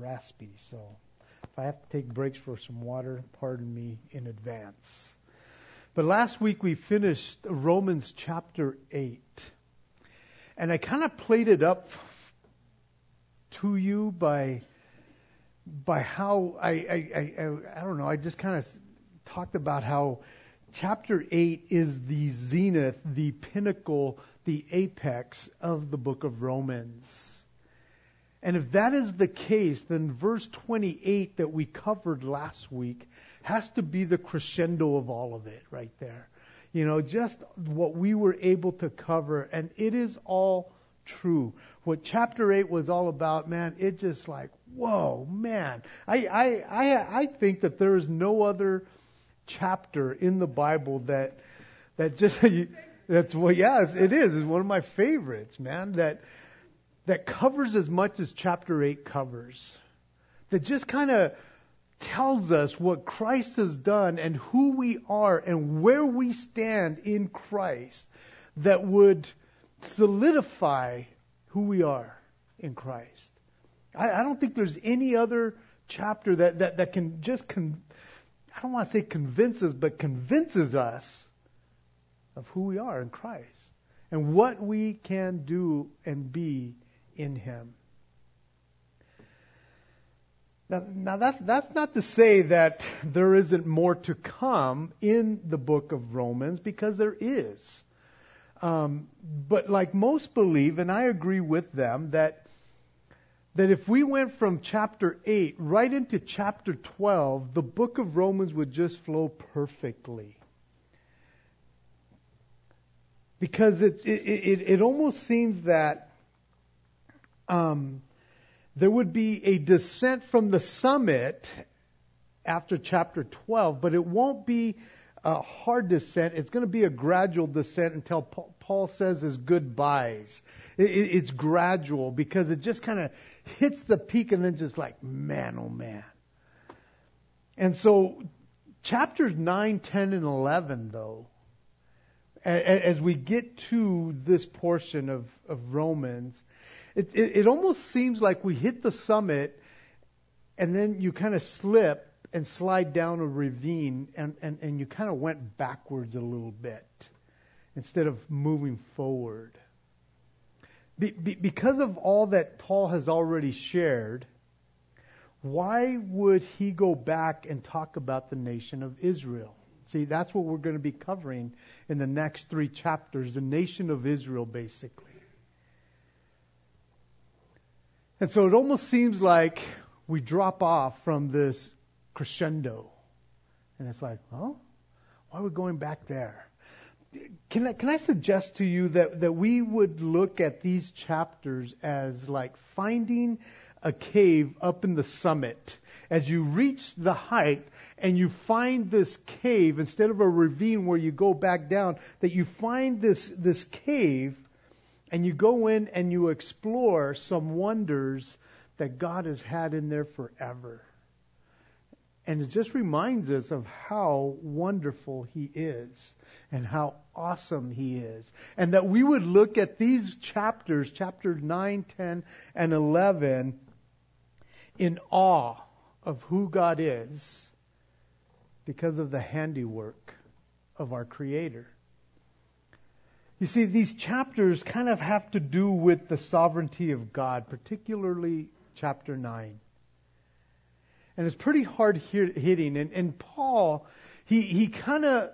raspy, so if I have to take breaks for some water, pardon me in advance. But last week we finished Romans chapter 8, and I kind of played it up to you by how I don't know, I just kind of talked about how chapter 8 is the zenith, the pinnacle, the apex of the book of Romans. And if that is the case, then verse 28 that we covered last week has to be the crescendo of all of it right there. You know, just what we were able to cover. And it is all true. What chapter 8 was all about, man, it just like, whoa, man. I think that there is no other chapter in the Bible that just, that's what, well, yeah, it is. It's one of my favorites, man, that covers as much as chapter 8 covers. That just kind of tells us what Christ has done and who we are and where we stand in Christ, that would solidify who we are in Christ. I don't think there's any other chapter that can just, I don't want to say convince us, but convinces us of who we are in Christ and what we can do and be in Him. Now that's not to say that there isn't more to come in the book of Romans, because there is. But like most believe, and I agree with them, that if we went from chapter 8 right into chapter 12, the book of Romans would just flow perfectly. Because it almost seems that there would be a descent from the summit after chapter 12, but it won't be a hard descent. It's going to be a gradual descent until Paul says his goodbyes. It's gradual, because it just kind of hits the peak and then just like, man, oh man. And so chapters 9, 10, and 11, though, as we get to this portion of Romans, it almost seems like we hit the summit and then you kind of slip and slide down a ravine and you kind of went backwards a little bit instead of moving forward. Because of all that Paul has already shared, why would he go back and talk about the nation of Israel? See, that's what we're going to be covering in the next 3 chapters, the nation of Israel, basically. And so it almost seems like we drop off from this crescendo. And it's like, oh, why are we going back there? Can I suggest to you that we would look at these chapters as like finding a cave up in the summit. As you reach the height and you find this cave, instead of a ravine where you go back down, that you find this cave. And you go in and you explore some wonders that God has had in there forever. And it just reminds us of how wonderful He is and how awesome He is. And that we would look at these chapters, chapters 9, 10, and 11, in awe of who God is because of the handiwork of our Creator. You see, these chapters kind of have to do with the sovereignty of God, particularly chapter 9. And it's pretty hard hitting. And Paul, he kind of,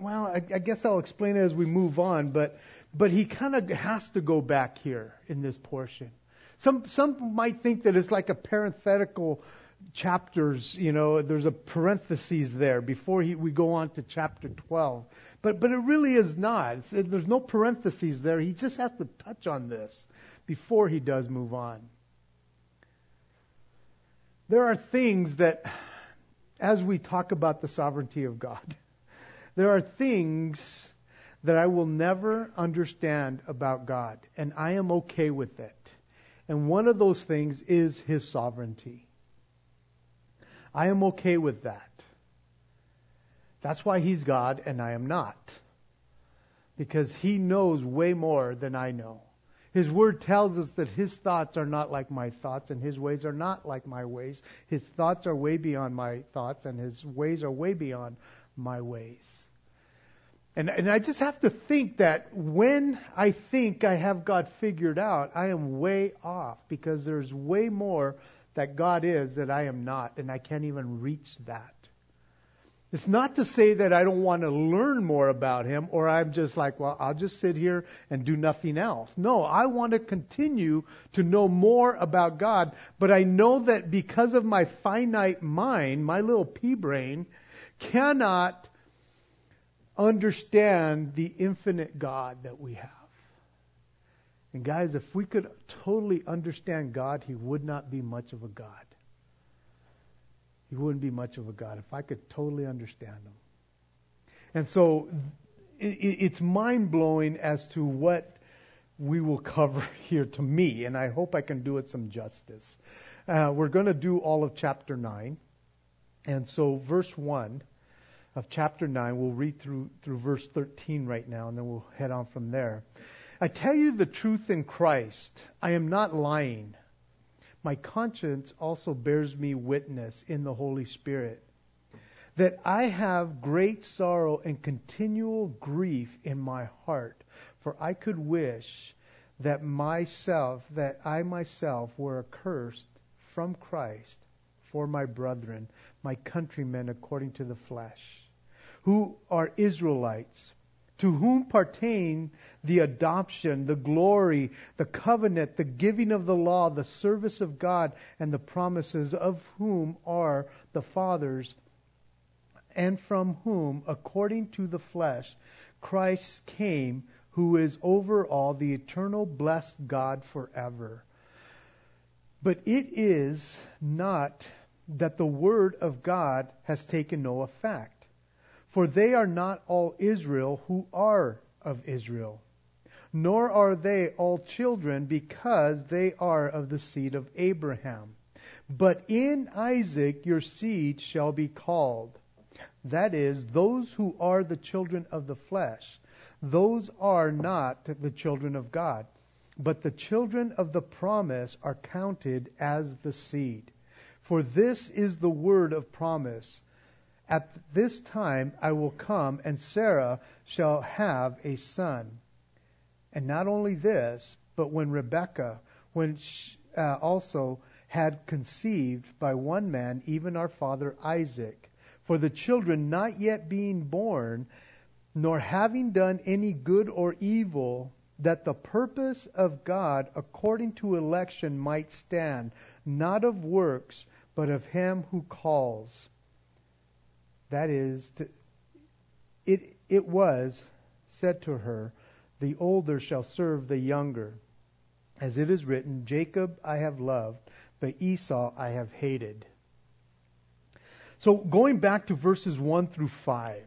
well, I guess I'll explain it as we move on, but he kind of has to go back here in this portion. Some might think that it's like a parenthetical chapters, you know, there's a parentheses there before we go on to chapter 12. But it really is not. There's no parentheses there. He just has to touch on this before he does move on. There are things that, as we talk about the sovereignty of God, there are things that I will never understand about God, and I am okay with it. And one of those things is His sovereignty. I am okay with that. That's why He's God and I am not. Because He knows way more than I know. His word tells us that His thoughts are not like my thoughts and His ways are not like my ways. His thoughts are way beyond my thoughts and His ways are way beyond my ways. And I just have to think that when I think I have God figured out, I am way off, because there's way more that God is that I am not, and I can't even reach that. It's not to say that I don't want to learn more about Him, or I'm just like, well, I'll just sit here and do nothing else. No, I want to continue to know more about God, but I know that because of my finite mind, my little pea brain cannot understand the infinite God that we have. And guys, if we could totally understand God, He would not be much of a God. He wouldn't be much of a God if I could totally understand Him. And so it's mind-blowing as to what we will cover here to me, and I hope I can do it some justice. We're going to do all of chapter 9. And so verse 1 of chapter 9, we'll read through verse 13 right now, and then we'll head on from there. I tell you the truth in Christ, I am not lying. My conscience also bears me witness in the Holy Spirit that I have great sorrow and continual grief in my heart, for I could wish that I myself were accursed from Christ for my brethren, my countrymen according to the flesh, who are Israelites, to whom pertain the adoption, the glory, the covenant, the giving of the law, the service of God, and the promises, of whom are the fathers, and from whom, according to the flesh, Christ came, who is over all, the eternal blessed God forever. But it is not that the word of God has taken no effect. For they are not all Israel who are of Israel, nor are they all children because they are of the seed of Abraham. But in Isaac your seed shall be called. That is, those who are the children of the flesh. Those are not the children of God, but the children of the promise are counted as the seed. For this is the word of promise. At this time I will come, and Sarah shall have a son. And not only this, but when Rebekah, also had conceived by one man, even our father Isaac, for the children not yet being born, nor having done any good or evil, that the purpose of God according to election might stand, not of works, but of Him who calls. That is, it was said to her, the older shall serve the younger. As it is written, Jacob I have loved, but Esau I have hated. So going back to verses 1 through 5,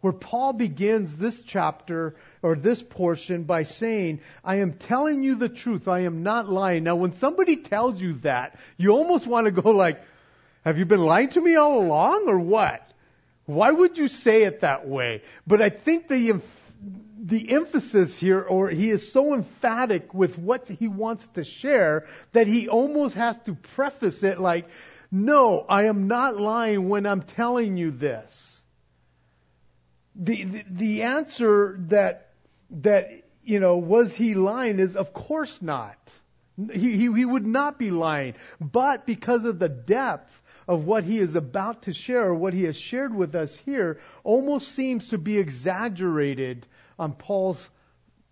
where Paul begins this chapter or this portion by saying, I am telling you the truth, I am not lying. Now when somebody tells you that, you almost want to go like, have you been lying to me all along or what? Why would you say it that way? But I think the emphasis here, or he is so emphatic with what he wants to share that he almost has to preface it like, no, I am not lying when I'm telling you this. The answer that was he lying is of course not. He would not be lying. But because of the depth of what he is about to share, or what he has shared with us here, almost seems to be exaggerated on Paul's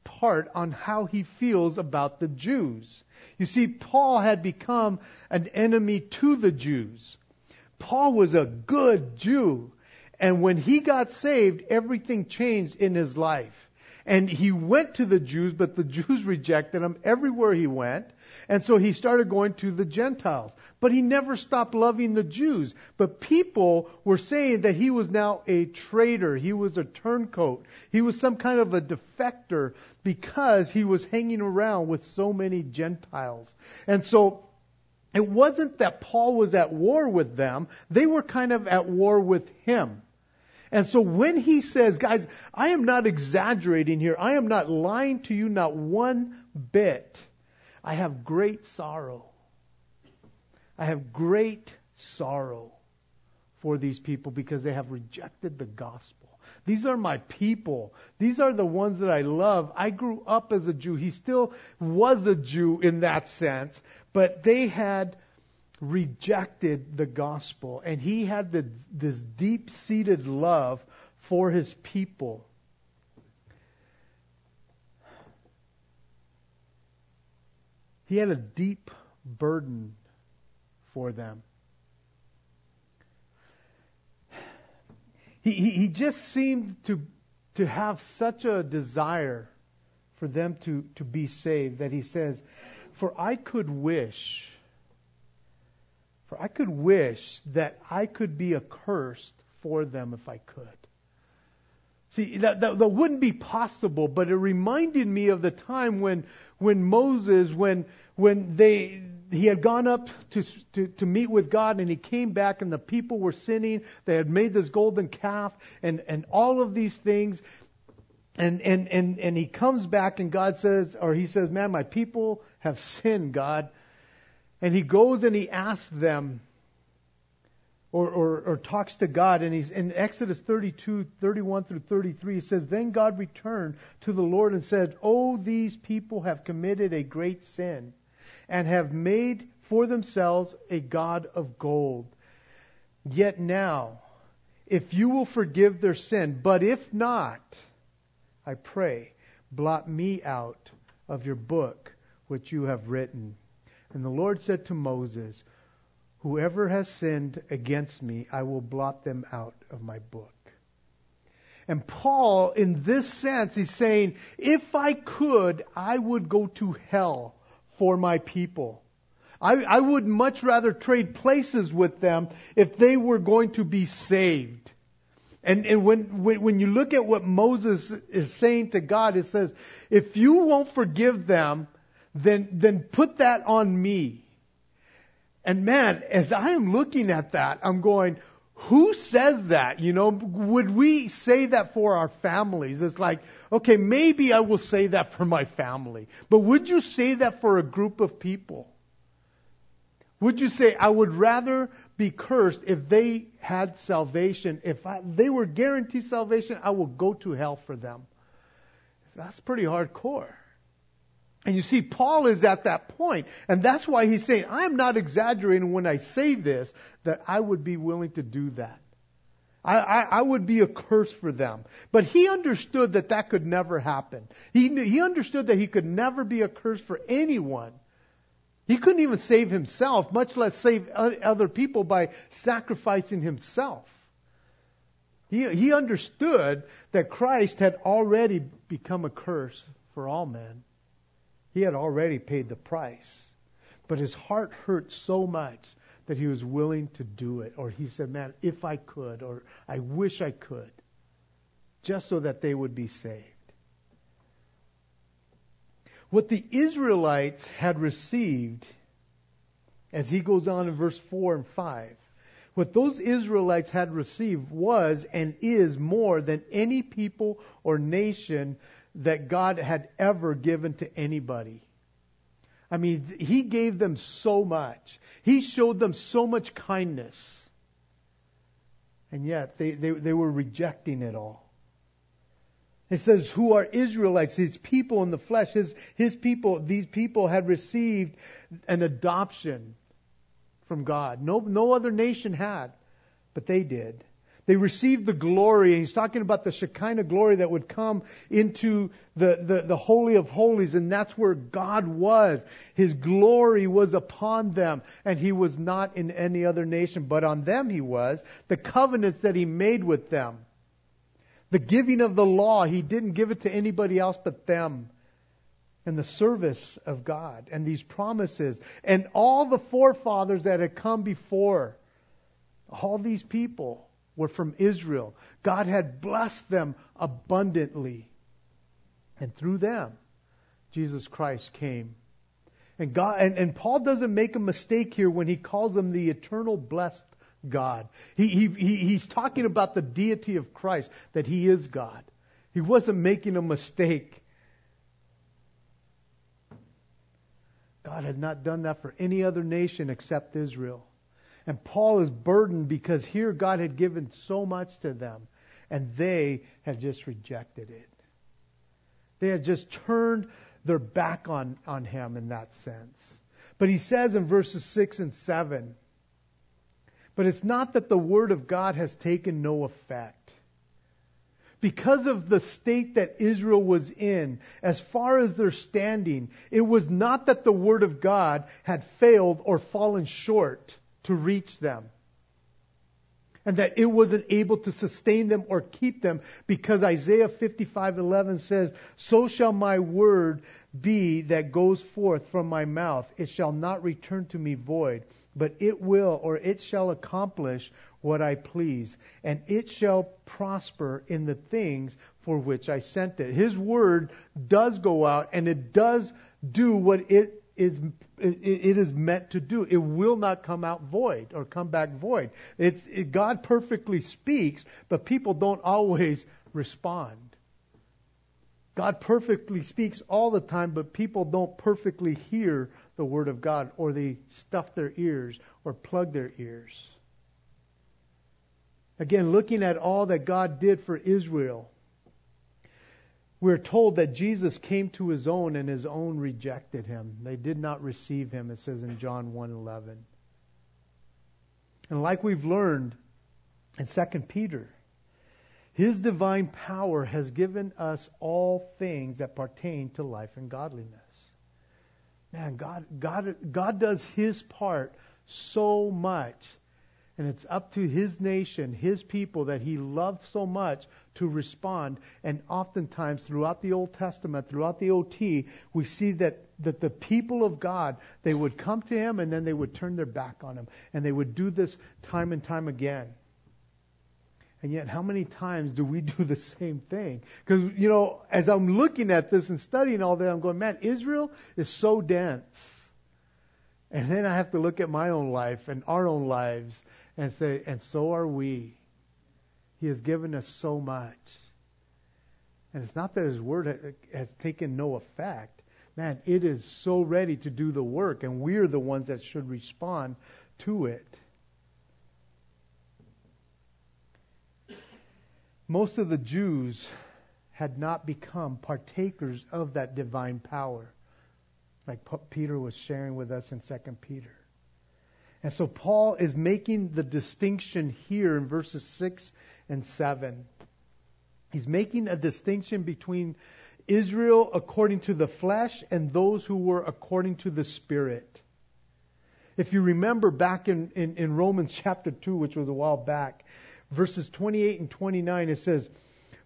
part on how he feels about the Jews. You see, Paul had become an enemy to the Jews. Paul was a good Jew, and when he got saved, everything changed in his life. And he went to the Jews, but the Jews rejected him everywhere he went. And so he started going to the Gentiles. But he never stopped loving the Jews. But people were saying that he was now a traitor. He was a turncoat. He was some kind of a defector because he was hanging around with so many Gentiles. And so it wasn't that Paul was at war with them. They were kind of at war with him. And so when he says, guys, I am not exaggerating here. I am not lying to you, not one bit. I have great sorrow. I have great sorrow for these people because they have rejected the gospel. These are my people. These are the ones that I love. I grew up as a Jew. He still was a Jew in that sense, but they had rejected the gospel, and he had this deep-seated love for his people. He had a deep burden for them. He just seemed to have such a desire for them to be saved that he says, For I could wish that I could be accursed for them if I could. See, that wouldn't be possible, but it reminded me of the time when Moses, he had gone up to meet with God, and he came back, and the people were sinning. They had made this golden calf and all of these things. And he comes back, and he says, "Man, my people have sinned, God." And he goes and he asks them or talks to God. And he's in Exodus 32, 31 through 33, he says, "Then God returned to the Lord and said, 'Oh, these people have committed a great sin and have made for themselves a god of gold. Yet now, if you will forgive their sin, but if not, I pray, blot me out of your book which you have written.' And the Lord said to Moses, 'Whoever has sinned against me, I will blot them out of my book.'" And Paul, in this sense, he's saying, if I could, I would go to hell for my people. I would much rather trade places with them if they were going to be saved. And when you look at what Moses is saying to God, it says, if you won't forgive them, then put that on me. And man, as I am looking at that, I'm going, who says that? You know, would we say that for our families? It's like, okay, maybe I will say that for my family. But would you say that for a group of people? Would you say, I would rather be cursed if they had salvation. If they were guaranteed salvation, I will go to hell for them. That's pretty hardcore. And you see, Paul is at that point. And that's why he's saying, I'm not exaggerating when I say this, that I would be willing to do that. I would be a curse for them. But he understood that could never happen. He understood that he could never be a curse for anyone. He couldn't even save himself, much less save other people by sacrificing himself. He understood that Christ had already become a curse for all men. He had already paid the price, but his heart hurt so much that he was willing to do it. Or he said, man, if I could, or I wish I could, just so that they would be saved. What the Israelites had received, as he goes on in verse 4 and 5, what those Israelites had received was and is more than any people or nation that God had ever given to anybody. I mean, He gave them so much. He showed them so much kindness. And yet, they were rejecting it all. It says, who are Israelites, His people in the flesh. His people, these people had received an adoption from God. No other nation had, but they did. They received the glory, and he's talking about the Shekinah glory that would come into the Holy of Holies, and that's where God was. His glory was upon them, and He was not in any other nation, but on them He was. The covenants that He made with them. The giving of the law, He didn't give it to anybody else but them. And the service of God, and these promises, and all the forefathers that had come before, all these people were from Israel. God had blessed them abundantly. And through them, Jesus Christ came. And God, and Paul doesn't make a mistake here when he calls Him the eternal blessed God. He's talking about the deity of Christ, that He is God. He wasn't making a mistake. God had not done that for any other nation except Israel. And Paul is burdened because here God had given so much to them, and they had just rejected it. They had just turned their back on him in that sense. But he says in verses 6 and 7, but it's not that the word of God has taken no effect. Because of the state that Israel was in, as far as their standing, it was not that the word of God had failed or fallen short to reach them, and that it wasn't able to sustain them or keep them, because Isaiah 55:11 says, so shall my word be that goes forth from my mouth. It shall not return to me void, but it will, or it shall accomplish what I please, and it shall prosper in the things for which I sent it. His word does go out, and it does do what it is meant to do. It will not come out void or come back void. God perfectly speaks, but people don't always respond. God perfectly speaks all the time, but people don't perfectly hear the word of God, or they stuff their ears or plug their ears. Again, looking at all that God did for Israel, we're told that Jesus came to his own and his own rejected him. They did not receive him, it says in John 1:11. And like we've learned in 2 Peter, his divine power has given us all things that pertain to life and godliness. Man, God does his part so much. And it's up to his nation, his people that he loved so much to respond. And oftentimes throughout the Old Testament, throughout the OT, we see that the people of God, they would come to him and then they would turn their back on him. And they would do this time and time again. And yet how many times do we do the same thing? Because, as I'm looking at this and studying all that, I'm going, man, Israel is so dense. And then I have to look at my own life and our own lives and say, and so are we. He has given us so much. And it's not that his word has taken no effect. Man, it is so ready to do the work, and we're the ones that should respond to it. Most of the Jews had not become partakers of that divine power, like Peter was sharing with us in 2 Peter. And so Paul is making the distinction here in verses 6 and 7. He's making a distinction between Israel according to the flesh and those who were according to the Spirit. If you remember back in Romans chapter 2, which was a while back, verses 28 and 29, it says,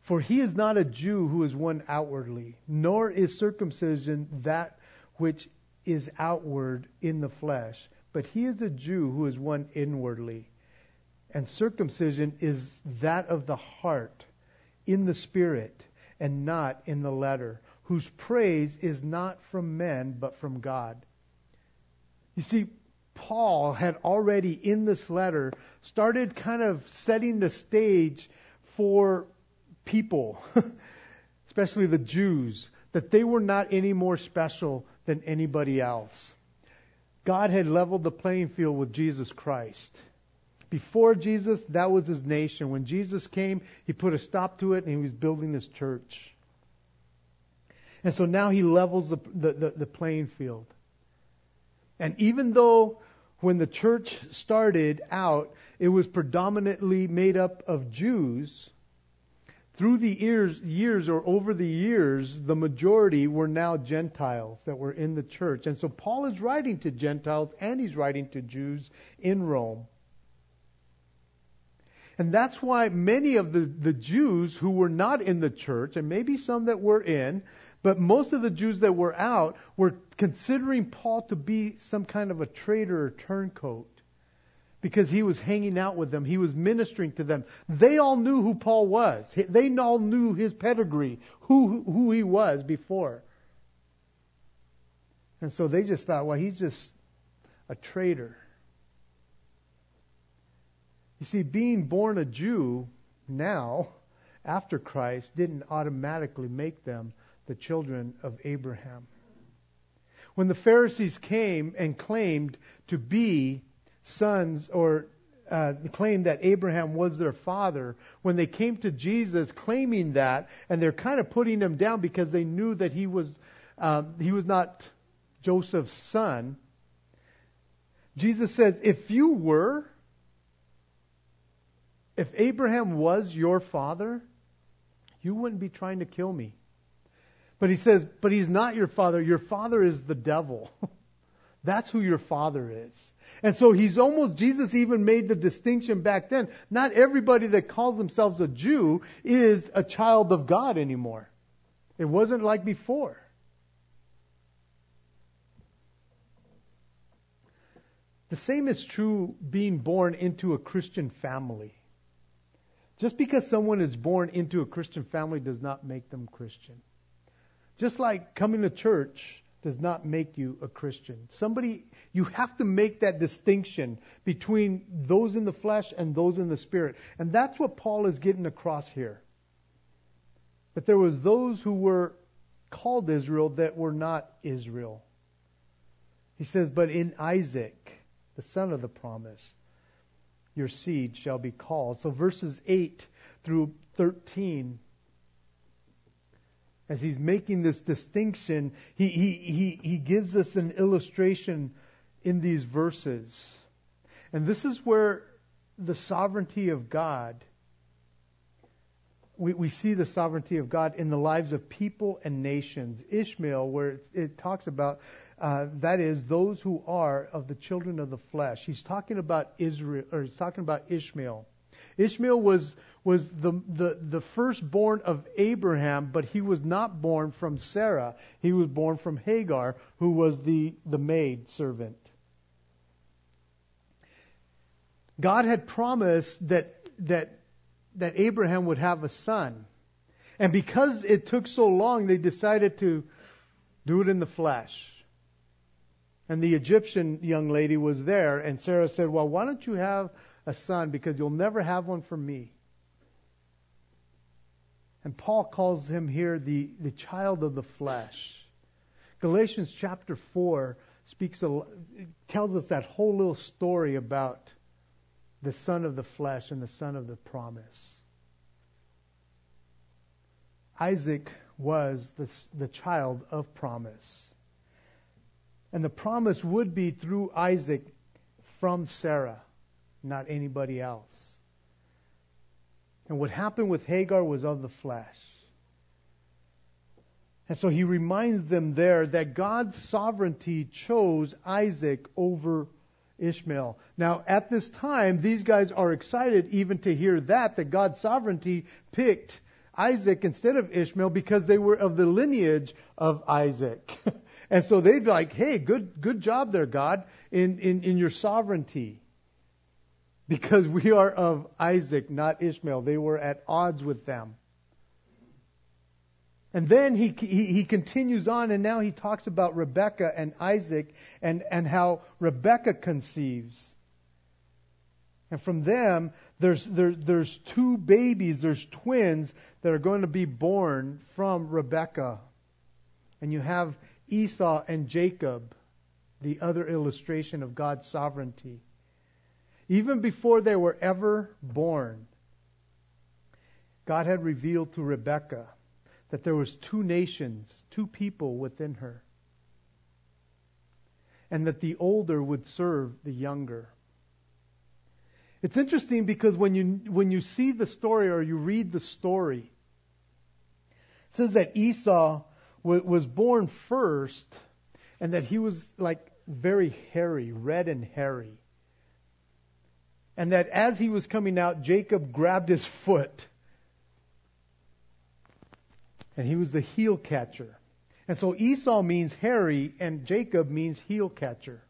for he is not a Jew who is one outwardly, nor is circumcision that which is outward in the flesh, but he is a Jew who is one inwardly. And circumcision is that of the heart, in the spirit, and not in the letter, whose praise is not from men, but from God. You see, Paul had already in this letter started kind of setting the stage for people, especially the Jews, that they were not any more special than anybody else. God had leveled the playing field with Jesus Christ. Before Jesus, that was his nation. When Jesus came, he put a stop to it and he was building his church. And so now he levels the playing field. And even though when the church started out, it was predominantly made up of Jews, through the years or over the years, the majority were now Gentiles that were in the church. And so Paul is writing to Gentiles and he's writing to Jews in Rome. And that's why many of the Jews who were not in the church, and maybe some that were in, but most of the Jews that were out were considering Paul to be some kind of a traitor or turncoat, because he was hanging out with them. He was ministering to them. They all knew who Paul was. They all knew his pedigree, who he was before. And so they just thought, well, he's just a traitor. You see, being born a Jew now, after Christ, didn't automatically make them the children of Abraham. When the Pharisees came and claimed to be sons or claimed that Abraham was their father, when they came to Jesus claiming that, and they're kind of putting him down because they knew that he was not Joseph's son, Jesus says, if Abraham was your father, you wouldn't be trying to kill me. But he says, but he's not your father. Your father is the devil. That's who your father is. And so Jesus even made the distinction back then. Not everybody that calls themselves a Jew is a child of God anymore. It wasn't like before. The same is true being born into a Christian family. Just because someone is born into a Christian family does not make them Christian. Just like coming to church does not make you a Christian. You have to make that distinction between those in the flesh and those in the spirit. And that's what Paul is getting across here. That there was those who were called Israel that were not Israel. He says, but in Isaac, the son of the promise, your seed shall be called. So verses 8 through 13, as he's making this distinction, he gives us an illustration in these verses. And this is where the sovereignty of God, we see the sovereignty of God in the lives of people and nations. Ishmael, where it talks about, that is, those who are of the children of the flesh. He's talking about Israel, or he's talking about Ishmael. Ishmael was the firstborn of Abraham, but he was not born from Sarah. He was born from Hagar, who was the maid servant. God had promised that Abraham would have a son. And because it took so long, they decided to do it in the flesh. And the Egyptian young lady was there, and Sarah said, well, why don't you have a son, because you'll never have one from me. And Paul calls him here the child of the flesh. Galatians chapter 4 tells us that whole little story about the son of the flesh and the son of the promise. Isaac was the child of promise. And the promise would be through Isaac from Sarah, not anybody else. And what happened with Hagar was of the flesh. And so he reminds them there that God's sovereignty chose Isaac over Ishmael. Now, at this time, these guys are excited even to hear that God's sovereignty picked Isaac instead of Ishmael because they were of the lineage of Isaac. And so they'd be like, hey, good job there, God, in your sovereignty. Because we are of Isaac, not Ishmael. They were at odds with them. And then he continues on, and now he talks about Rebekah and Isaac and how Rebekah conceives. And from them, there's two babies, there's twins that are going to be born from Rebekah. And you have Esau and Jacob, the other illustration of God's sovereignty. Even before they were ever born, God had revealed to Rebekah that there was two nations, two people within her, and that the older would serve the younger. It's interesting because when you see the story or you read the story, it says that Esau was born first and that he was like very hairy, red and hairy. And that as he was coming out, Jacob grabbed his foot. And he was the heel catcher. And so Esau means hairy and Jacob means heel catcher.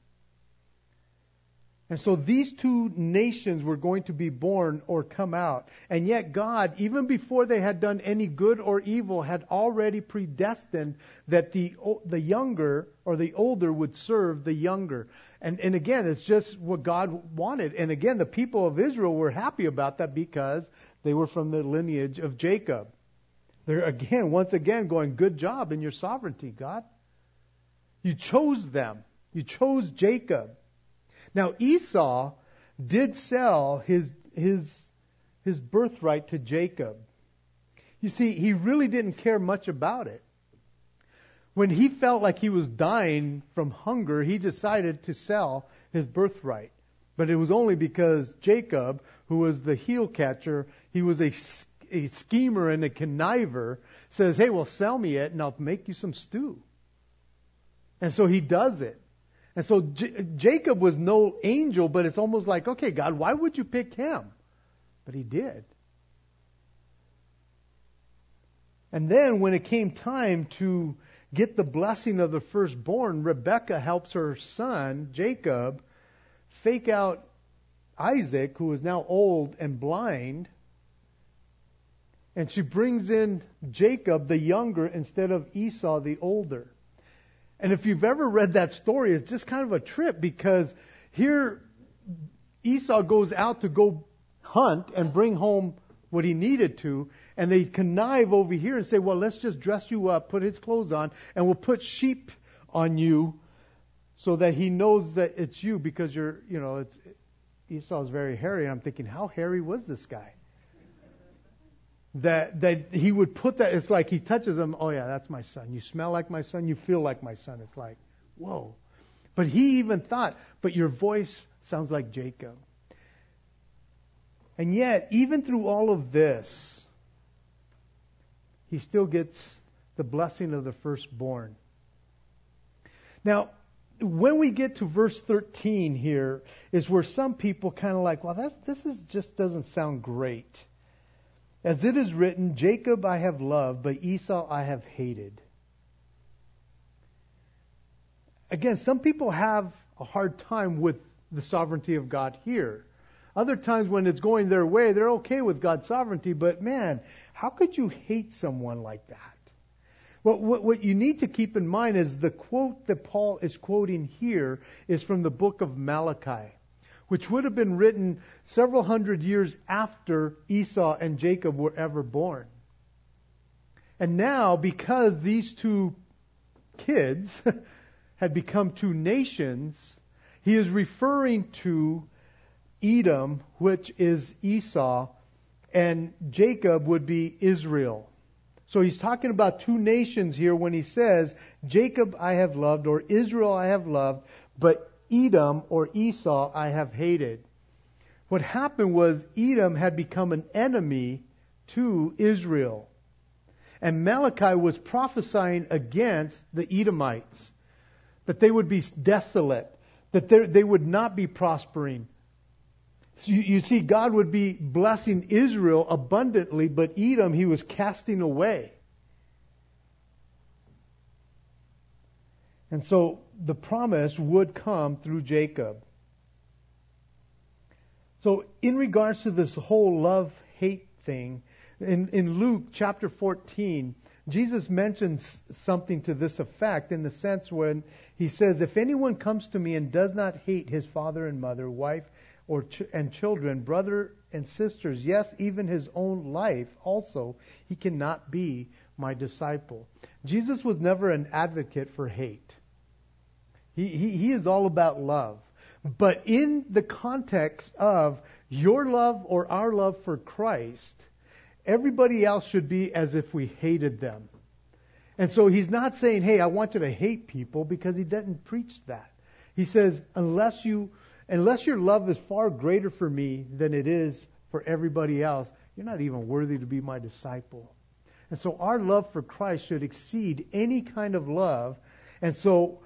And so these two nations were going to be born or come out. And yet God, even before they had done any good or evil, had already predestined that the younger or the older would serve the younger. And again, it's just what God wanted. And again, the people of Israel were happy about that because they were from the lineage of Jacob. They're once again going, good job in your sovereignty, God. You chose them. You chose Jacob. Now Esau did sell his birthright to Jacob. You see, he really didn't care much about it. When he felt like he was dying from hunger, he decided to sell his birthright. But it was only because Jacob, who was the heel catcher, he was a schemer and a conniver, says, hey, well, sell me it and I'll make you some stew. And so he does it. And so Jacob was no angel, but it's almost like, okay, God, why would you pick him? But he did. And then when it came time to get the blessing of the firstborn, Rebekah helps her son, Jacob, fake out Isaac, who is now old and blind. And she brings in Jacob, the younger, instead of Esau, the older. And if you've ever read that story, it's just kind of a trip, because here Esau goes out to go hunt and bring home what he needed to, and they connive over here and say, well, let's just dress you up, put his clothes on, and we'll put sheep on you so that he knows that it's you, because you're, you know, it's Esau's very hairy. And I'm thinking, how hairy was this guy? That he would put that, it's like he touches him, oh yeah, that's my son. You smell like my son, you feel like my son. It's like, whoa. But he even thought, but your voice sounds like Jacob. And yet, even through all of this, he still gets the blessing of the firstborn. Now, when we get to verse 13 here, is where some people kind of like, well, this just doesn't sound great. As it is written, Jacob I have loved, but Esau I have hated. Again, some people have a hard time with the sovereignty of God here. Other times when it's going their way, they're okay with God's sovereignty. But man, how could you hate someone like that? Well, what you need to keep in mind is the quote that Paul is quoting here is from the book of Malachi, which would have been written several hundred years after Esau and Jacob were ever born. And now, because these two kids had become two nations, he is referring to Edom, which is Esau, and Jacob would be Israel. So he's talking about two nations here when he says, Jacob I have loved, or Israel I have loved, but Edom or Esau I have hated. What happened was Edom had become an enemy to Israel. And Malachi was prophesying against the Edomites, that they would be desolate, that they would not be prospering. So you see, God would be blessing Israel abundantly, but Edom he was casting away. And so the promise would come through Jacob. So in regards to this whole love-hate thing, in Luke chapter 14, Jesus mentions something to this effect, in the sense when he says, if anyone comes to me and does not hate his father and mother, wife, and children, brother and sisters, yes, even his own life also, he cannot be my disciple. Jesus was never an advocate for hate. He is all about love. But in the context of your love or our love for Christ, everybody else should be as if we hated them. And so he's not saying, hey, I want you to hate people, because he doesn't preach that. He says, unless your love is far greater for me than it is for everybody else, you're not even worthy to be my disciple. And so our love for Christ should exceed any kind of love, and so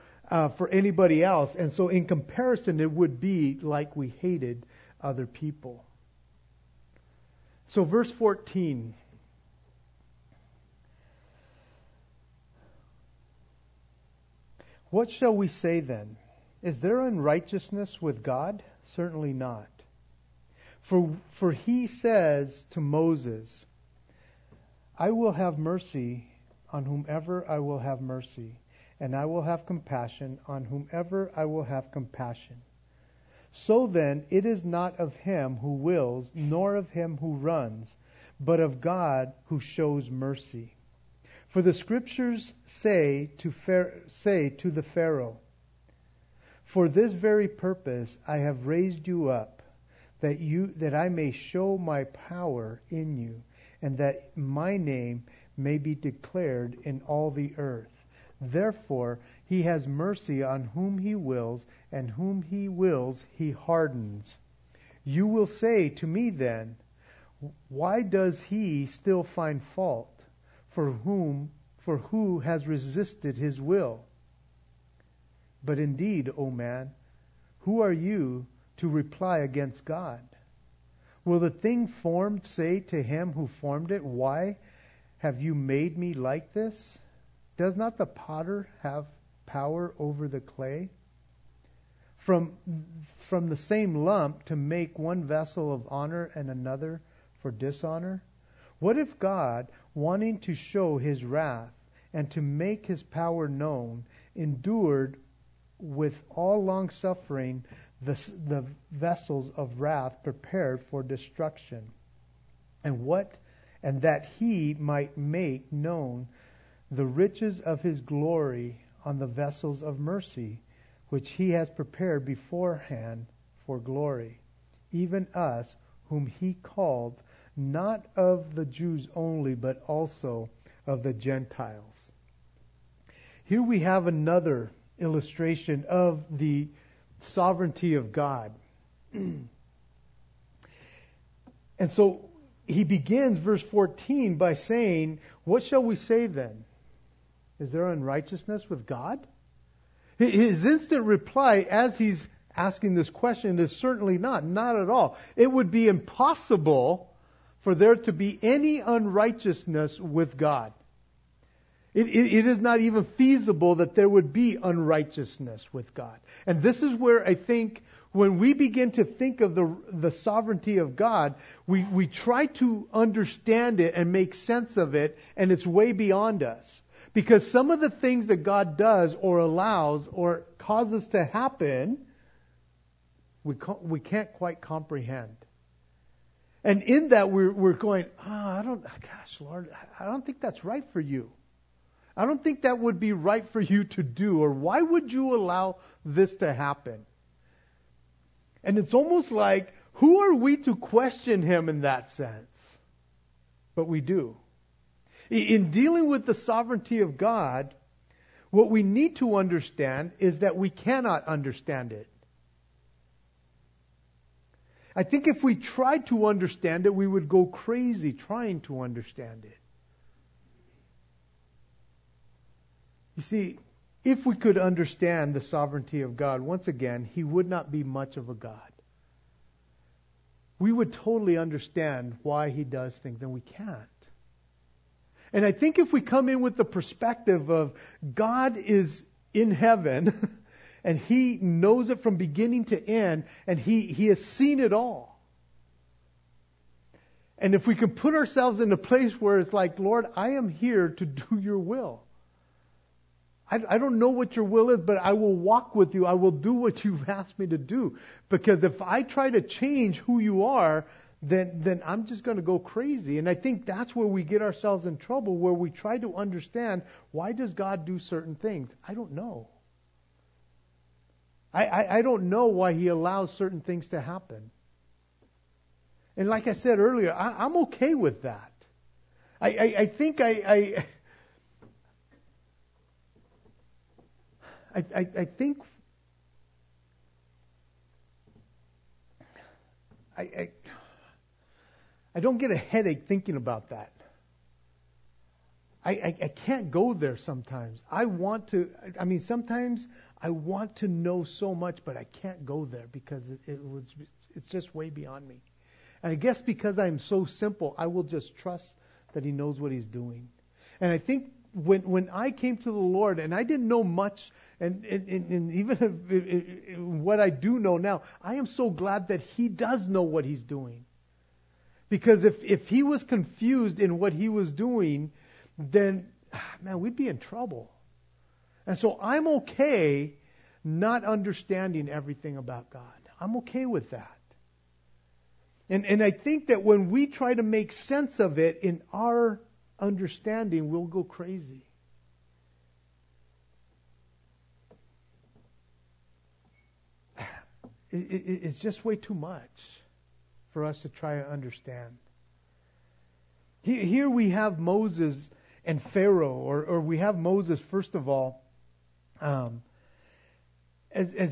for anybody else. And so in comparison, it would be like we hated other people. So verse 14. What shall we say then? Is there unrighteousness with God? Certainly not. For he says to Moses, I will have mercy on whomever I will have mercy, and I will have compassion on whomever I will have compassion. So then, it is not of him who wills, nor of him who runs, but of God who shows mercy. For the scriptures say to the Pharaoh, for this very purpose I have raised you up, that I may show my power in you, and that my name may be declared in all the earth. Therefore, he has mercy on whom he wills, and whom he wills he hardens. You will say to me then, why does he still find fault? For who has resisted his will? But indeed, O man, who are you to reply against God? Will the thing formed say to him who formed it, why have you made me like this? Does not the potter have power over the clay, from the same lump, to make one vessel of honor and another for dishonor? What if God, wanting to show his wrath and to make his power known, endured with all long-suffering the vessels of wrath prepared for destruction, and that he might make known the riches of his glory on the vessels of mercy, which he has prepared beforehand for glory, even us whom he called, not of the Jews only, but also of the Gentiles. Here we have another illustration of the sovereignty of God. And so he begins verse 14 by saying, what shall we say then? Is there unrighteousness with God? His instant reply as he's asking this question is certainly not at all. It would be impossible for there to be any unrighteousness with God. It is not even feasible that there would be unrighteousness with God. And this is where I think when we begin to think of the sovereignty of God, we try to understand it and make sense of it, and it's way beyond us. Because some of the things that God does or allows or causes to happen, we can't quite comprehend. And in that we're going, Lord, I don't think that's right for you. I don't think that would be right for you to do, or why would you allow this to happen? And it's almost like, who are we to question him in that sense? But we do. In dealing with the sovereignty of God, what we need to understand is that we cannot understand it. I think if we tried to understand it, we would go crazy trying to understand it. You see, if we could understand the sovereignty of God, once again, he would not be much of a God. We would totally understand why he does things, and we can't. And I think if we come in with the perspective of God is in heaven, and he knows it from beginning to end, and he has seen it all. And if we can put ourselves in a place where it's like, Lord, I am here to do your will. I don't know what your will is, but I will walk with you. I will do what you've asked me to do. Because if I try to change who you are, then I'm just going to go crazy. And I think that's where we get ourselves in trouble, where we try to understand, why does God do certain things? I don't know. I don't know why he allows certain things to happen. And like I said earlier, I'm okay with that. I don't get a headache thinking about that. I can't go there sometimes. Sometimes I want to know so much, but I can't go there because it's just way beyond me. And I guess because I'm so simple, I will just trust that he knows what he's doing. And I think when I came to the Lord, and I didn't know much, and even if what I do know now, I am so glad that he does know what he's doing. Because if he was confused in what he was doing, then, man, we'd be in trouble. And so I'm okay not understanding everything about God. I'm okay with that. And I think that when we try to make sense of it in our understanding, we'll go crazy. It's just way too much for us to try to understand. Here we have Moses and Pharaoh, or we have Moses, first of all, as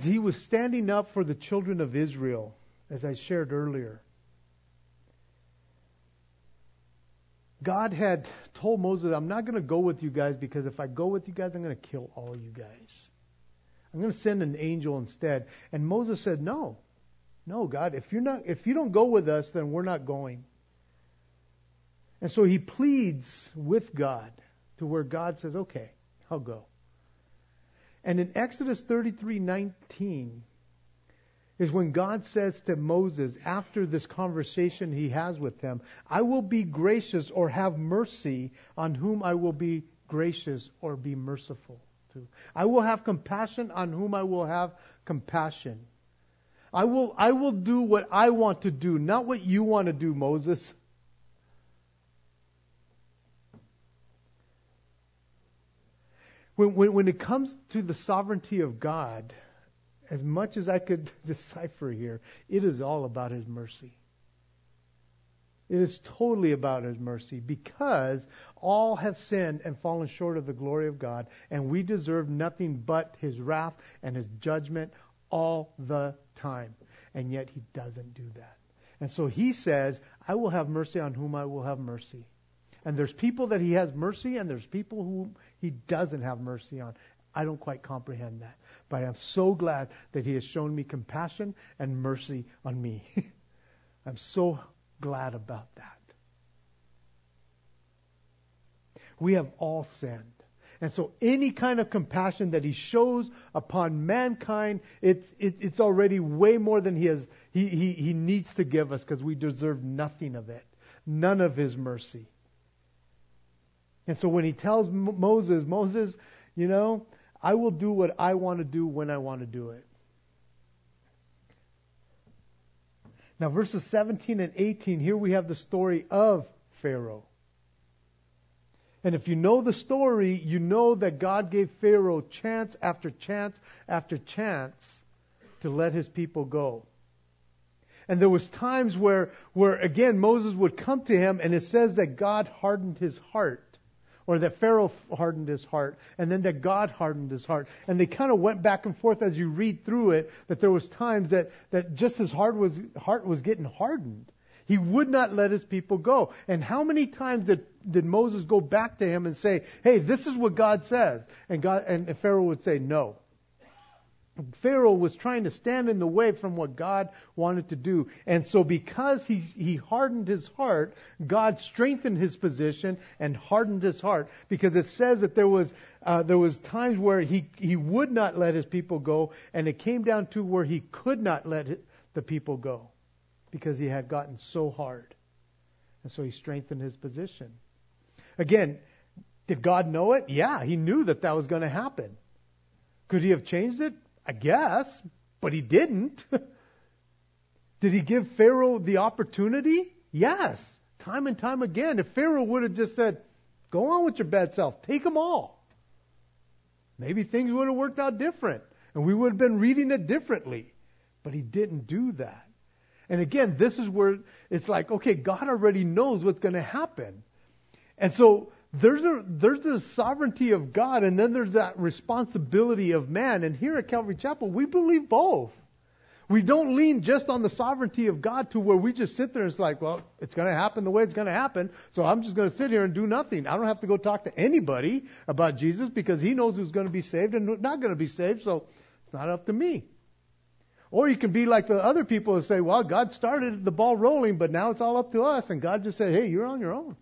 he was standing up for the children of Israel, as I shared earlier. God had told Moses, I'm not going to go with you guys, because if I go with you guys, I'm going to kill all you guys. I'm going to send an angel instead. And Moses said, no, God, if you don't go with us, then we're not going. And so he pleads with God to where God says, okay, I'll go. And in Exodus 33:19 is when God says to Moses, after this conversation he has with him, I will be gracious or have mercy on whom I will be gracious or be merciful to. I will have compassion on whom I will have compassion. I will do what I want to do, not what you want to do, Moses. When it comes to the sovereignty of God, as much as I could decipher here, it is all about His mercy. It is totally about His mercy, because all have sinned and fallen short of the glory of God, and we deserve nothing but His wrath and His judgment all the time. And yet He doesn't do that. And so He says, I will have mercy on whom I will have mercy. And there's people that He has mercy, and there's people whom He doesn't have mercy on. I don't quite comprehend that. But I'm so glad that He has shown me compassion and mercy on me. I'm so glad about that. We have all sinned. And so any kind of compassion that He shows upon mankind, it's already way more than He needs to give us, because we deserve nothing of it. None of His mercy. And so when He tells Moses, I will do what I want to do when I want to do it. Now, verses 17 and 18, here we have the story of Pharaoh. And if you know the story, you know that God gave Pharaoh chance after chance after chance to let his people go. And there was times where again, Moses would come to him, and it says that God hardened his heart. Or that Pharaoh hardened his heart, and then that God hardened his heart. And they kind of went back and forth as you read through it, that there was times that just his heart was getting hardened. He would not let his people go. And how many times did Moses go back to him and say, hey, this is what God says? And God and Pharaoh would say, no. Pharaoh was trying to stand in the way from what God wanted to do. And so because he hardened his heart, God strengthened his position and hardened his heart. Because it says that there was times where he would not let his people go, and it came down to where he could not let the people go because he had gotten so hard. And so he strengthened his position. Again, did God know it? Yeah, he knew that was going to happen. Could he have changed it? I guess, but he didn't. Did he give Pharaoh the opportunity? Yes, time and time again. If Pharaoh would have just said, go on with your bad self, take them all, maybe things would have worked out different, and we would have been reading it differently. But he didn't do that. And again, this is where it's like, okay, God already knows what's going to happen. And so there's the sovereignty of God, and then there's that responsibility of man. And here at Calvary Chapel, we believe both. We don't lean just on the sovereignty of God to where we just sit there and it's like, well, it's going to happen the way it's going to happen, so I'm just going to sit here and do nothing. I don't have to go talk to anybody about Jesus, because He knows who's going to be saved and who's not going to be saved, so it's not up to me. Or you can be like the other people and say, well, God started the ball rolling, but now it's all up to us. And God just said, hey, you're on your own.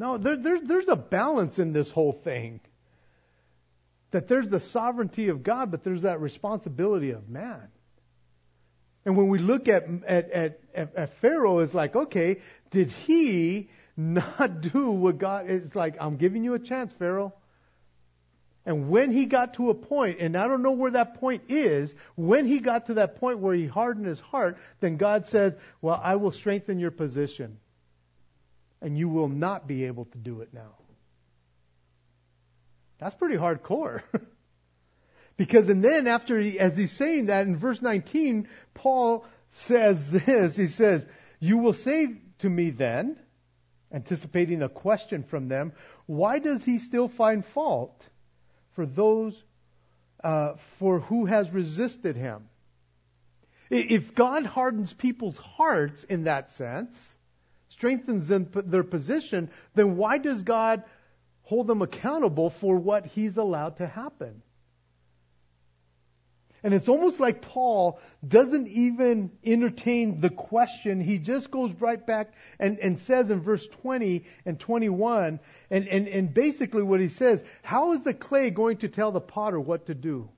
No, there's a balance in this whole thing. That there's the sovereignty of God, but there's that responsibility of man. And when we look at Pharaoh, it's like, okay, did he not do what God... It's like, I'm giving you a chance, Pharaoh. And when he got to a point, and I don't know where that point is, when he got to that point where he hardened his heart, then God says, well, I will strengthen your position. and you will not be able to do it now. That's pretty hardcore. Because, and then after, as he's saying that, in verse 19, Paul says this, he says, "You will say to me then," anticipating a question from them, "Why does he still find fault for those for who has resisted him?" If God hardens people's hearts in that sense, strengthens their position, then why does God hold them accountable for what He's allowed to happen? And it's almost like Paul doesn't even entertain the question. He just goes right back and says in verse 20 and 21, and basically what he says, how is the clay going to tell the potter what to do?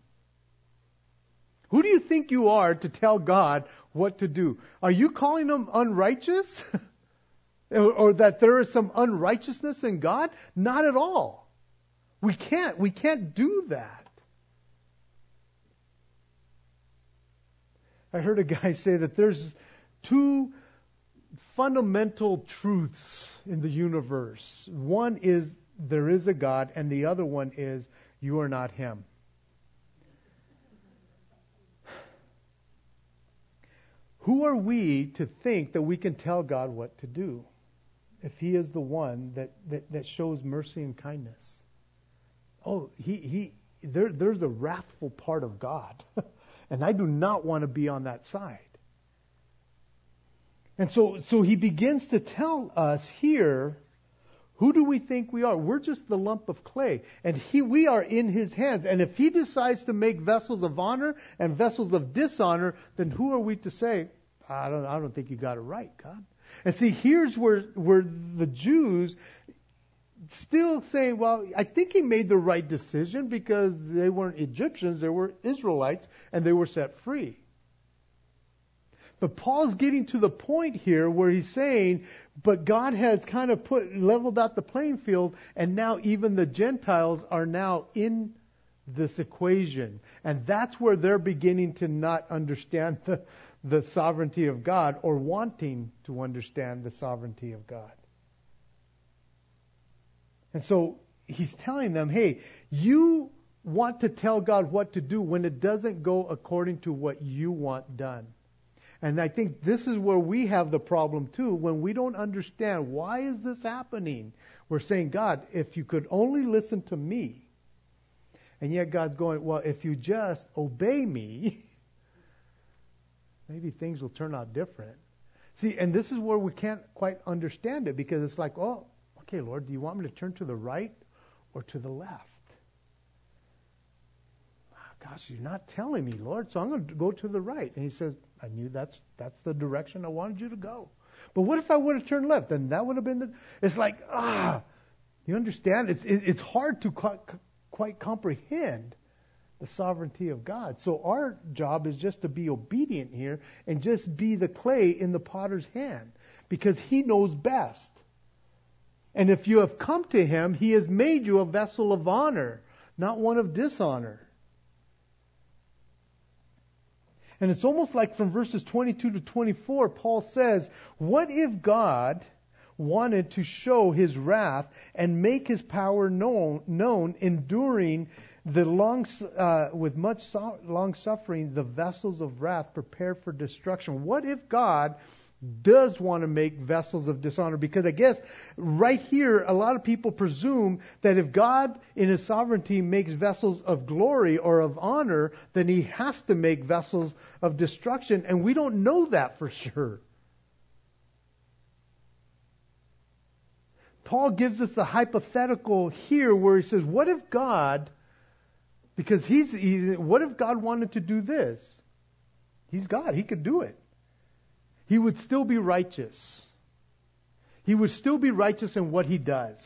Who do you think you are to tell God what to do? Are you calling them unrighteous? Or that there is some unrighteousness in God? Not at all. We can't do that. I heard a guy say that there's two fundamental truths in the universe. One is there is a God, and the other one is you are not Him. Who are we to think that we can tell God what to do if He is the one that shows mercy and kindness? Oh, there's a wrathful part of God. And I do not want to be on that side. And so he begins to tell us here, who do we think we are? We're just the lump of clay. And we are in His hands. And if He decides to make vessels of honor and vessels of dishonor, then who are we to say, I don't think you got it right, God. And see, here's where the Jews still say, well, I think He made the right decision, because they weren't Egyptians, they were Israelites, and they were set free. But Paul's getting to the point here where he's saying, but God has kind of leveled out the playing field, and now even the Gentiles are now in this equation. And that's where they're beginning to not understand the sovereignty of God, or wanting to understand the sovereignty of God. And so he's telling them, hey, you want to tell God what to do when it doesn't go according to what you want done. And I think this is where we have the problem too, when we don't understand, why is this happening? We're saying, God, if you could only listen to me. And yet God's going, well, if you just obey me, maybe things will turn out different. See, and this is where we can't quite understand it, because it's like, oh, okay, Lord, do you want me to turn to the right or to the left? Gosh, you're not telling me, Lord, so I'm going to go to the right. And He says, I knew that's the direction I wanted you to go. But what if I would have turned left? Then that would have been the... It's like, you understand? It's hard to quite comprehend the sovereignty of God. So our job is just to be obedient here and just be the clay in the potter's hand, because He knows best. And if you have come to Him, He has made you a vessel of honor, not one of dishonor. And it's almost like from verses 22 to 24, Paul says, what if God wanted to show His wrath and make His power known, enduring with much long suffering the vessels of wrath prepared for destruction? What if God does want to make vessels of dishonor? Because I guess right here, a lot of people presume that if God in His sovereignty makes vessels of glory or of honor, then He has to make vessels of destruction. And we don't know that for sure. Paul gives us the hypothetical here where he says, what if God, because what if God wanted to do this? He's God. He could do it. He would still be righteous. He would still be righteous in what He does.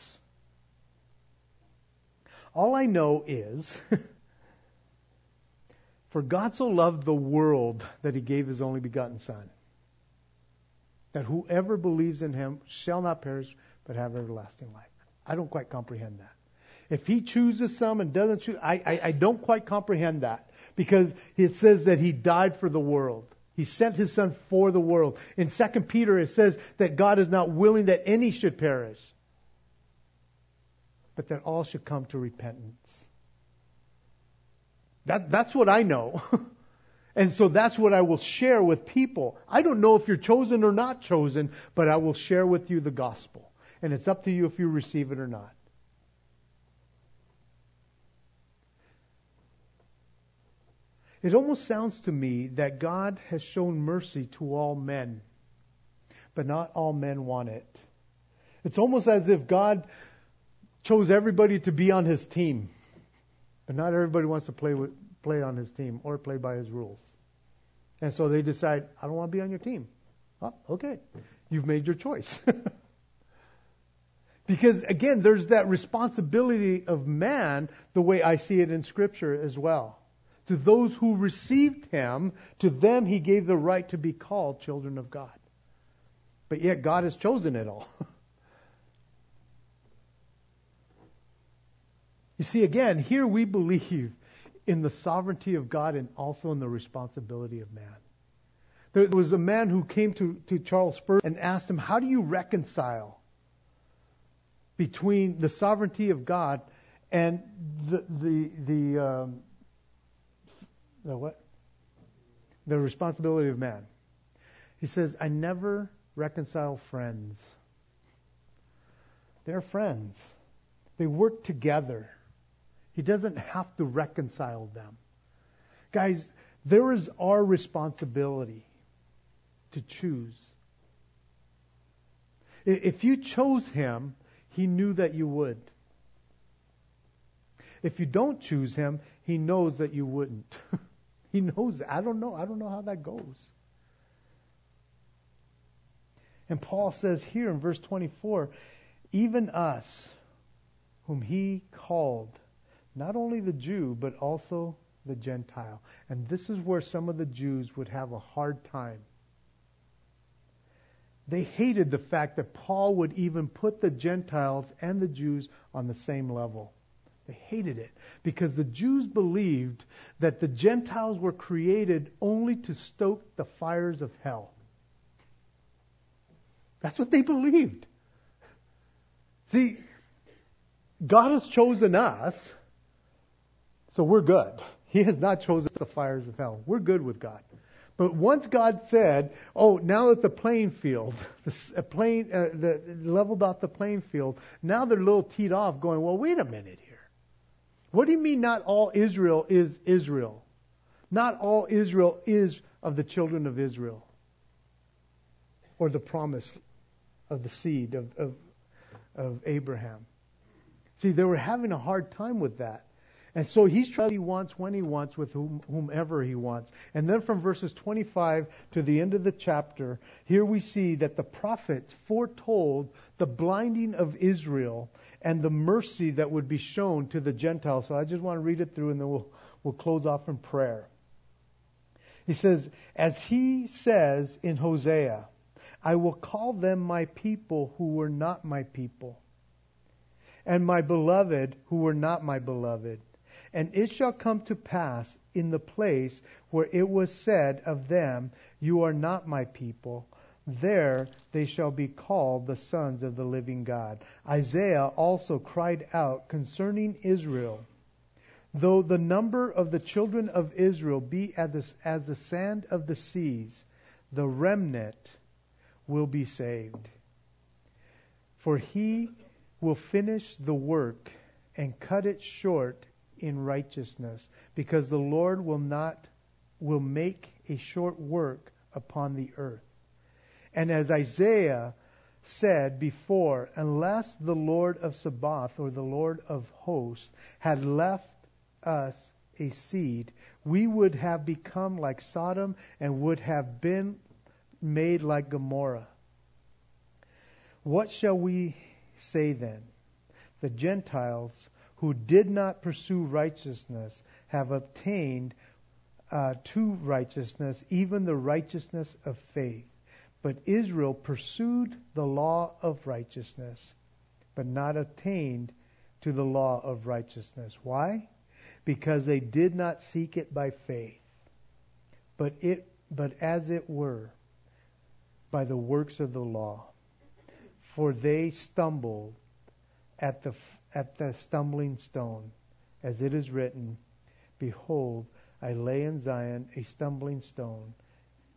All I know is, for God so loved the world that He gave His only begotten Son, that whoever believes in Him shall not perish but have everlasting life. I don't quite comprehend that. If He chooses some and doesn't choose, I don't quite comprehend that, because it says that He died for the world. He sent His Son for the world. In 2 Peter, it says that God is not willing that any should perish, but that all should come to repentance. That's what I know. And so that's what I will share with people. I don't know if you're chosen or not chosen, but I will share with you the gospel. And it's up to you if you receive it or not. It almost sounds to me that God has shown mercy to all men, but not all men want it. It's almost as if God chose everybody to be on His team, but not everybody wants to play on His team or play by His rules. And so they decide, I don't want to be on your team. Oh, okay, you've made your choice. Because again, there's that responsibility of man, the way I see it in Scripture as well. To those who received Him, to them He gave the right to be called children of God. But yet God has chosen it all. You see, again, here we believe in the sovereignty of God and also in the responsibility of man. There was a man who came to Charles Spurgeon and asked him, how do you reconcile between the sovereignty of God and the responsibility of man? He says, I never reconcile friends. They're friends. They work together. He doesn't have to reconcile them. Guys, there is our responsibility to choose. If you chose Him, He knew that you would. If you don't choose Him, He knows that you wouldn't. He knows that. I don't know how that goes. And Paul says here in verse 24, even us, whom He called, not only the Jew, but also the Gentile. And this is where some of the Jews would have a hard time. They hated the fact that Paul would even put the Gentiles and the Jews on the same level. They hated it because the Jews believed that the Gentiles were created only to stoke the fires of hell. That's what they believed. See, God has chosen us, so we're good. He has not chosen the fires of hell. We're good with God. But once God said, oh, now that leveled out the playing field, now they're a little teed off going, well, wait a minute here. What do you mean not all Israel is Israel? Not all Israel is of the children of Israel or the promise of the seed of Abraham. See, they were having a hard time with that. And so He's trying what He wants, when He wants, with whomever He wants. And then from verses 25 to the end of the chapter, here we see that the prophets foretold the blinding of Israel and the mercy that would be shown to the Gentiles. So I just want to read it through and then we'll close off in prayer. He says, as He says in Hosea, I will call them my people who were not my people, and my beloved who were not my beloved. And it shall come to pass in the place where it was said of them, you are not my people. There they shall be called the sons of the living God. Isaiah also cried out concerning Israel, though the number of the children of Israel be as the sand of the seas, the remnant will be saved. For He will finish the work and cut it short in righteousness, because the Lord will make a short work upon the earth. And as Isaiah said before, unless the Lord of Sabaoth or the Lord of hosts had left us a seed, we would have become like Sodom and would have been made like Gomorrah. What shall we say then? The Gentiles who did not pursue righteousness have obtained to righteousness, even the righteousness of faith. But Israel pursued the law of righteousness, but not attained to the law of righteousness. Why? Because they did not seek it by faith, but it but as it were, by the works of the law. For they stumbled at the stumbling stone, as it is written, Behold, I lay in Zion a stumbling stone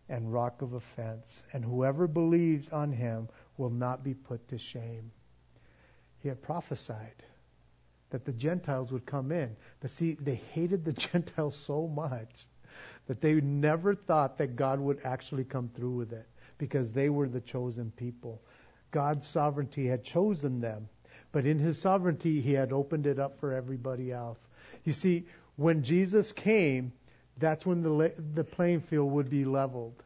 and rock of offense, and whoever believes on him will not be put to shame. He had prophesied that the Gentiles would come in. But see, they hated the Gentiles so much that they never thought that God would actually come through with it, because they were the chosen people. God's sovereignty had chosen them, but in His sovereignty, He had opened it up for everybody else. You see, when Jesus came, that's when the playing field would be leveled.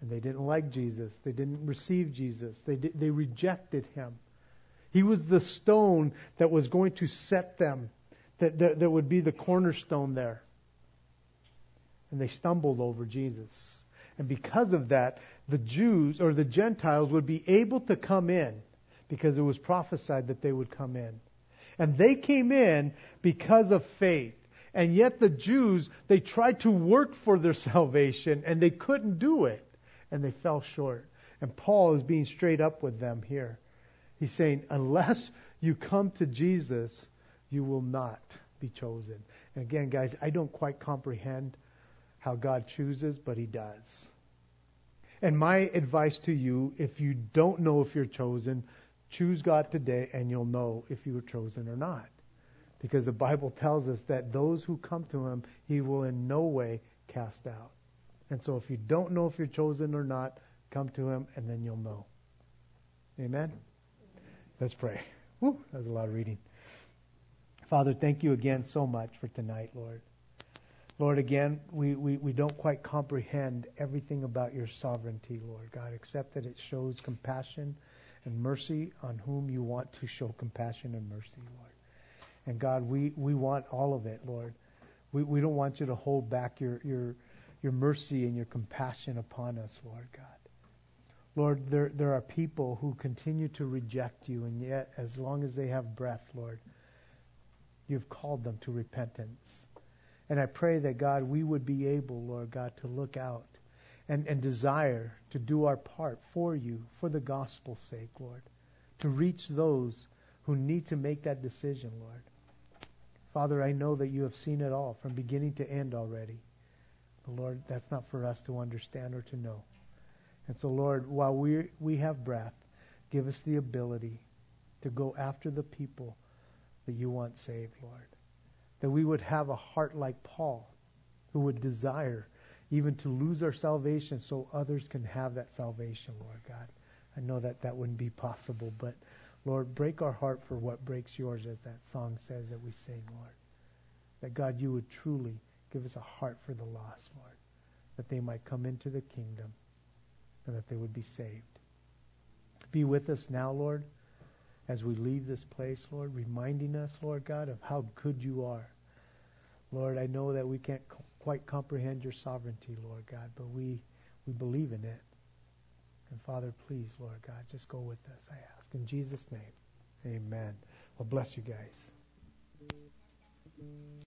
And they didn't like Jesus. They didn't receive Jesus. They rejected Him. He was the stone that was going to set them, that would be the cornerstone there. And they stumbled over Jesus. And because of that, the Jews or the Gentiles would be able to come in, because it was prophesied that they would come in. And they came in because of faith. And yet the Jews, they tried to work for their salvation, and they couldn't do it. And they fell short. And Paul is being straight up with them here. He's saying, unless you come to Jesus, you will not be chosen. And again, guys, I don't quite comprehend how God chooses, but He does. And my advice to you, if you don't know if you're chosen, choose God today and you'll know if you were chosen or not. Because the Bible tells us that those who come to Him, He will in no way cast out. And so if you don't know if you're chosen or not, come to Him and then you'll know. Amen? Let's pray. Woo, that was a lot of reading. Father, thank you again so much for tonight, Lord. Lord, again, we don't quite comprehend everything about your sovereignty, Lord God, except that it shows compassion and mercy on whom you want to show compassion and mercy, Lord. And God, we want all of it, Lord. We don't want you to hold back your mercy and your compassion upon us, Lord God. Lord, there are people who continue to reject you, and yet as long as they have breath, Lord, you've called them to repentance. And I pray that, God, we would be able, Lord God, to look out and desire to do our part for you, for the gospel's sake, Lord, to reach those who need to make that decision, Lord. Father, I know that you have seen it all from beginning to end already. But Lord, that's not for us to understand or to know. And so, Lord, while we have breath, give us the ability to go after the people that you want saved, Lord. That we would have a heart like Paul, who would desire even to lose our salvation so others can have that salvation, Lord God. I know that that wouldn't be possible, but, Lord, break our heart for what breaks yours, as that song says that we sing, Lord. That, God, you would truly give us a heart for the lost, Lord, that they might come into the kingdom, and that they would be saved. Be with us now, Lord, as we leave this place, Lord, reminding us, Lord God, of how good you are. Lord, I know that we can't quite comprehend your sovereignty, Lord God, but we believe in it. And Father, please, Lord God, just go with us, I ask. In Jesus' name, amen. Well, bless you guys.